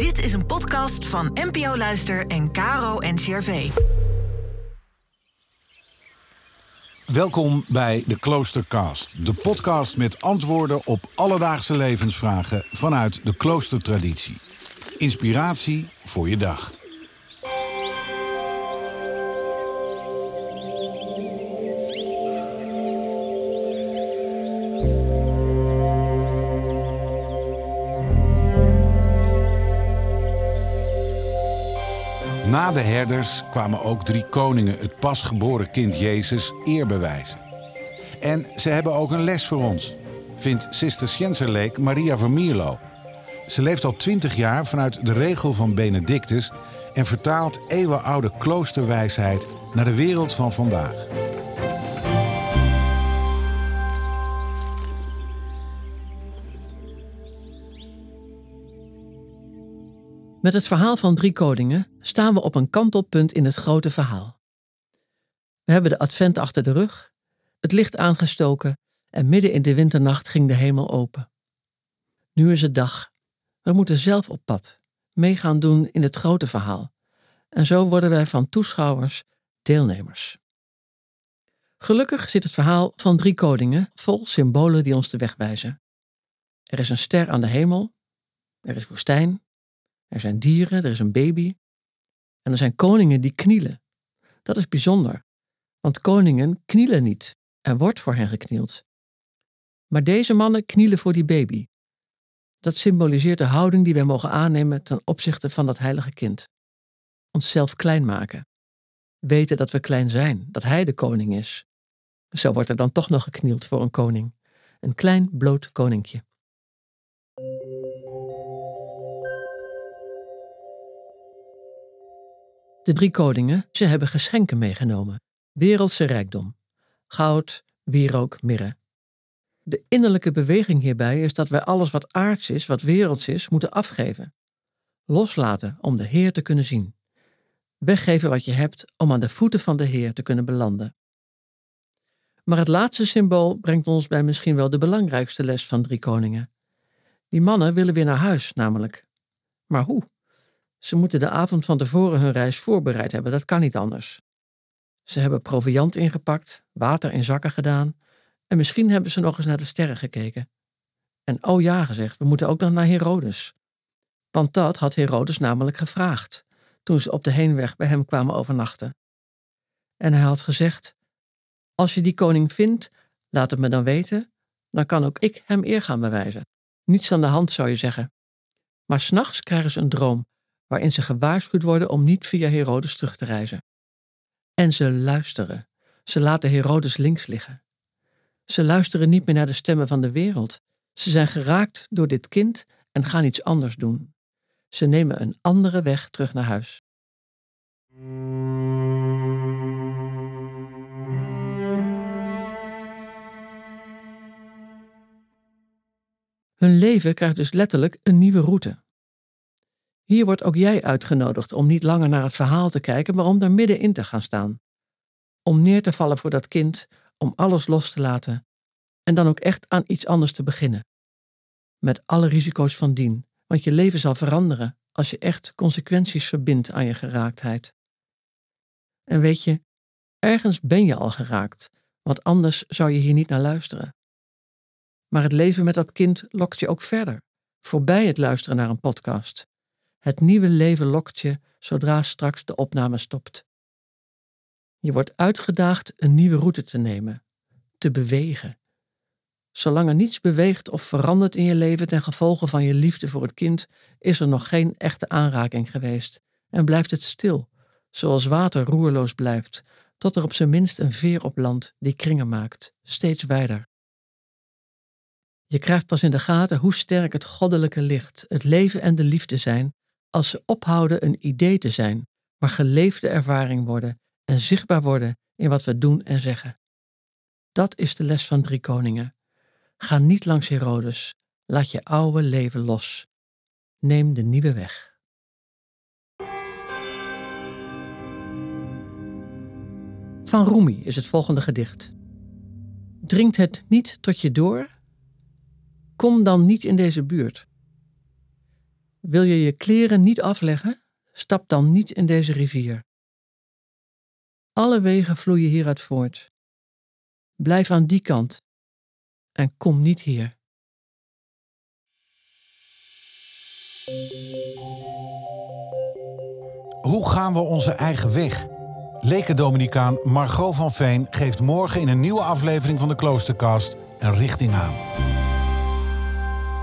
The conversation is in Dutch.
Dit is een podcast van NPO Luister en Karo NCRV. Welkom bij de Kloostercast, de podcast met antwoorden op alledaagse levensvragen vanuit de kloostertraditie. Inspiratie voor je dag. Na de herders kwamen ook 3 koningen het pasgeboren kind Jezus eer bewijzen. En ze hebben ook een les voor ons, vindt cisterciënzerleek Maria van Mierlo. Ze leeft al 20 jaar vanuit de regel van Benedictus en vertaalt eeuwenoude kloosterwijsheid naar de wereld van vandaag. Met het verhaal van 3 koningen staan we op een kantelpunt in het grote verhaal. We hebben de advent achter de rug, het licht aangestoken en midden in de winternacht ging de hemel open. Nu is het dag. We moeten zelf op pad, meegaan doen in het grote verhaal. En zo worden wij van toeschouwers deelnemers. Gelukkig zit het verhaal van 3 koningen vol symbolen die ons de weg wijzen. Er is een ster aan de hemel, er is woestijn. Er zijn dieren, er is een baby. En er zijn koningen die knielen. Dat is bijzonder, want koningen knielen niet. Er wordt voor hen geknield. Maar deze mannen knielen voor die baby. Dat symboliseert de houding die wij mogen aannemen ten opzichte van dat heilige kind. Onszelf klein maken. Weten dat we klein zijn, dat hij de koning is. Zo wordt er dan toch nog geknield voor een koning. Een klein, bloot koninkje. De 3 koningen, ze hebben geschenken meegenomen. Wereldse rijkdom. Goud, wierook, mirre. De innerlijke beweging hierbij is dat wij alles wat aards is, wat werelds is, moeten afgeven. Loslaten om de Heer te kunnen zien. Weggeven wat je hebt om aan de voeten van de Heer te kunnen belanden. Maar het laatste symbool brengt ons bij misschien wel de belangrijkste les van 3 koningen. Die mannen willen weer naar huis namelijk. Maar hoe? Ze moeten de avond van tevoren hun reis voorbereid hebben, dat kan niet anders. Ze hebben proviand ingepakt, water in zakken gedaan en misschien hebben ze nog eens naar de sterren gekeken. En oh ja gezegd, we moeten ook nog naar Herodes. Want dat had Herodes namelijk gevraagd toen ze op de heenweg bij hem kwamen overnachten. En hij had gezegd, als je die koning vindt, laat het me dan weten, dan kan ook ik hem eer gaan bewijzen. Niets aan de hand zou je zeggen. Maar 's nachts krijgen ze een droom waarin ze gewaarschuwd worden om niet via Herodes terug te reizen. En ze luisteren. Ze laten Herodes links liggen. Ze luisteren niet meer naar de stemmen van de wereld. Ze zijn geraakt door dit kind en gaan iets anders doen. Ze nemen een andere weg terug naar huis. Hun leven krijgt dus letterlijk een nieuwe route. Hier wordt ook jij uitgenodigd om niet langer naar het verhaal te kijken, maar om daar middenin te gaan staan. Om neer te vallen voor dat kind, om alles los te laten en dan ook echt aan iets anders te beginnen. Met alle risico's van dien, want je leven zal veranderen als je echt consequenties verbindt aan je geraaktheid. En weet je, ergens ben je al geraakt, want anders zou je hier niet naar luisteren. Maar het leven met dat kind lokt je ook verder, voorbij het luisteren naar een podcast. Het nieuwe leven lokt je zodra straks de opname stopt. Je wordt uitgedaagd een nieuwe route te nemen, te bewegen. Zolang er niets beweegt of verandert in je leven ten gevolge van je liefde voor het kind, is er nog geen echte aanraking geweest en blijft het stil, zoals water roerloos blijft, tot er op zijn minst een veer op landt die kringen maakt, steeds wijder. Je krijgt pas in de gaten hoe sterk het goddelijke licht, het leven en de liefde zijn, als ze ophouden een idee te zijn, maar geleefde ervaring worden en zichtbaar worden in wat we doen en zeggen. Dat is de les van 3 koningen. Ga niet langs Herodes. Laat je oude leven los. Neem de nieuwe weg. Van Rumi is het volgende gedicht. Dringt het niet tot je door? Kom dan niet in deze buurt. Wil je je kleren niet afleggen, stap dan niet in deze rivier. Alle wegen vloeien hieruit voort. Blijf aan die kant en kom niet hier. Hoe gaan we onze eigen weg? Lekendominicaan Margot van Veen geeft morgen in een nieuwe aflevering van de Kloostercast een richting aan.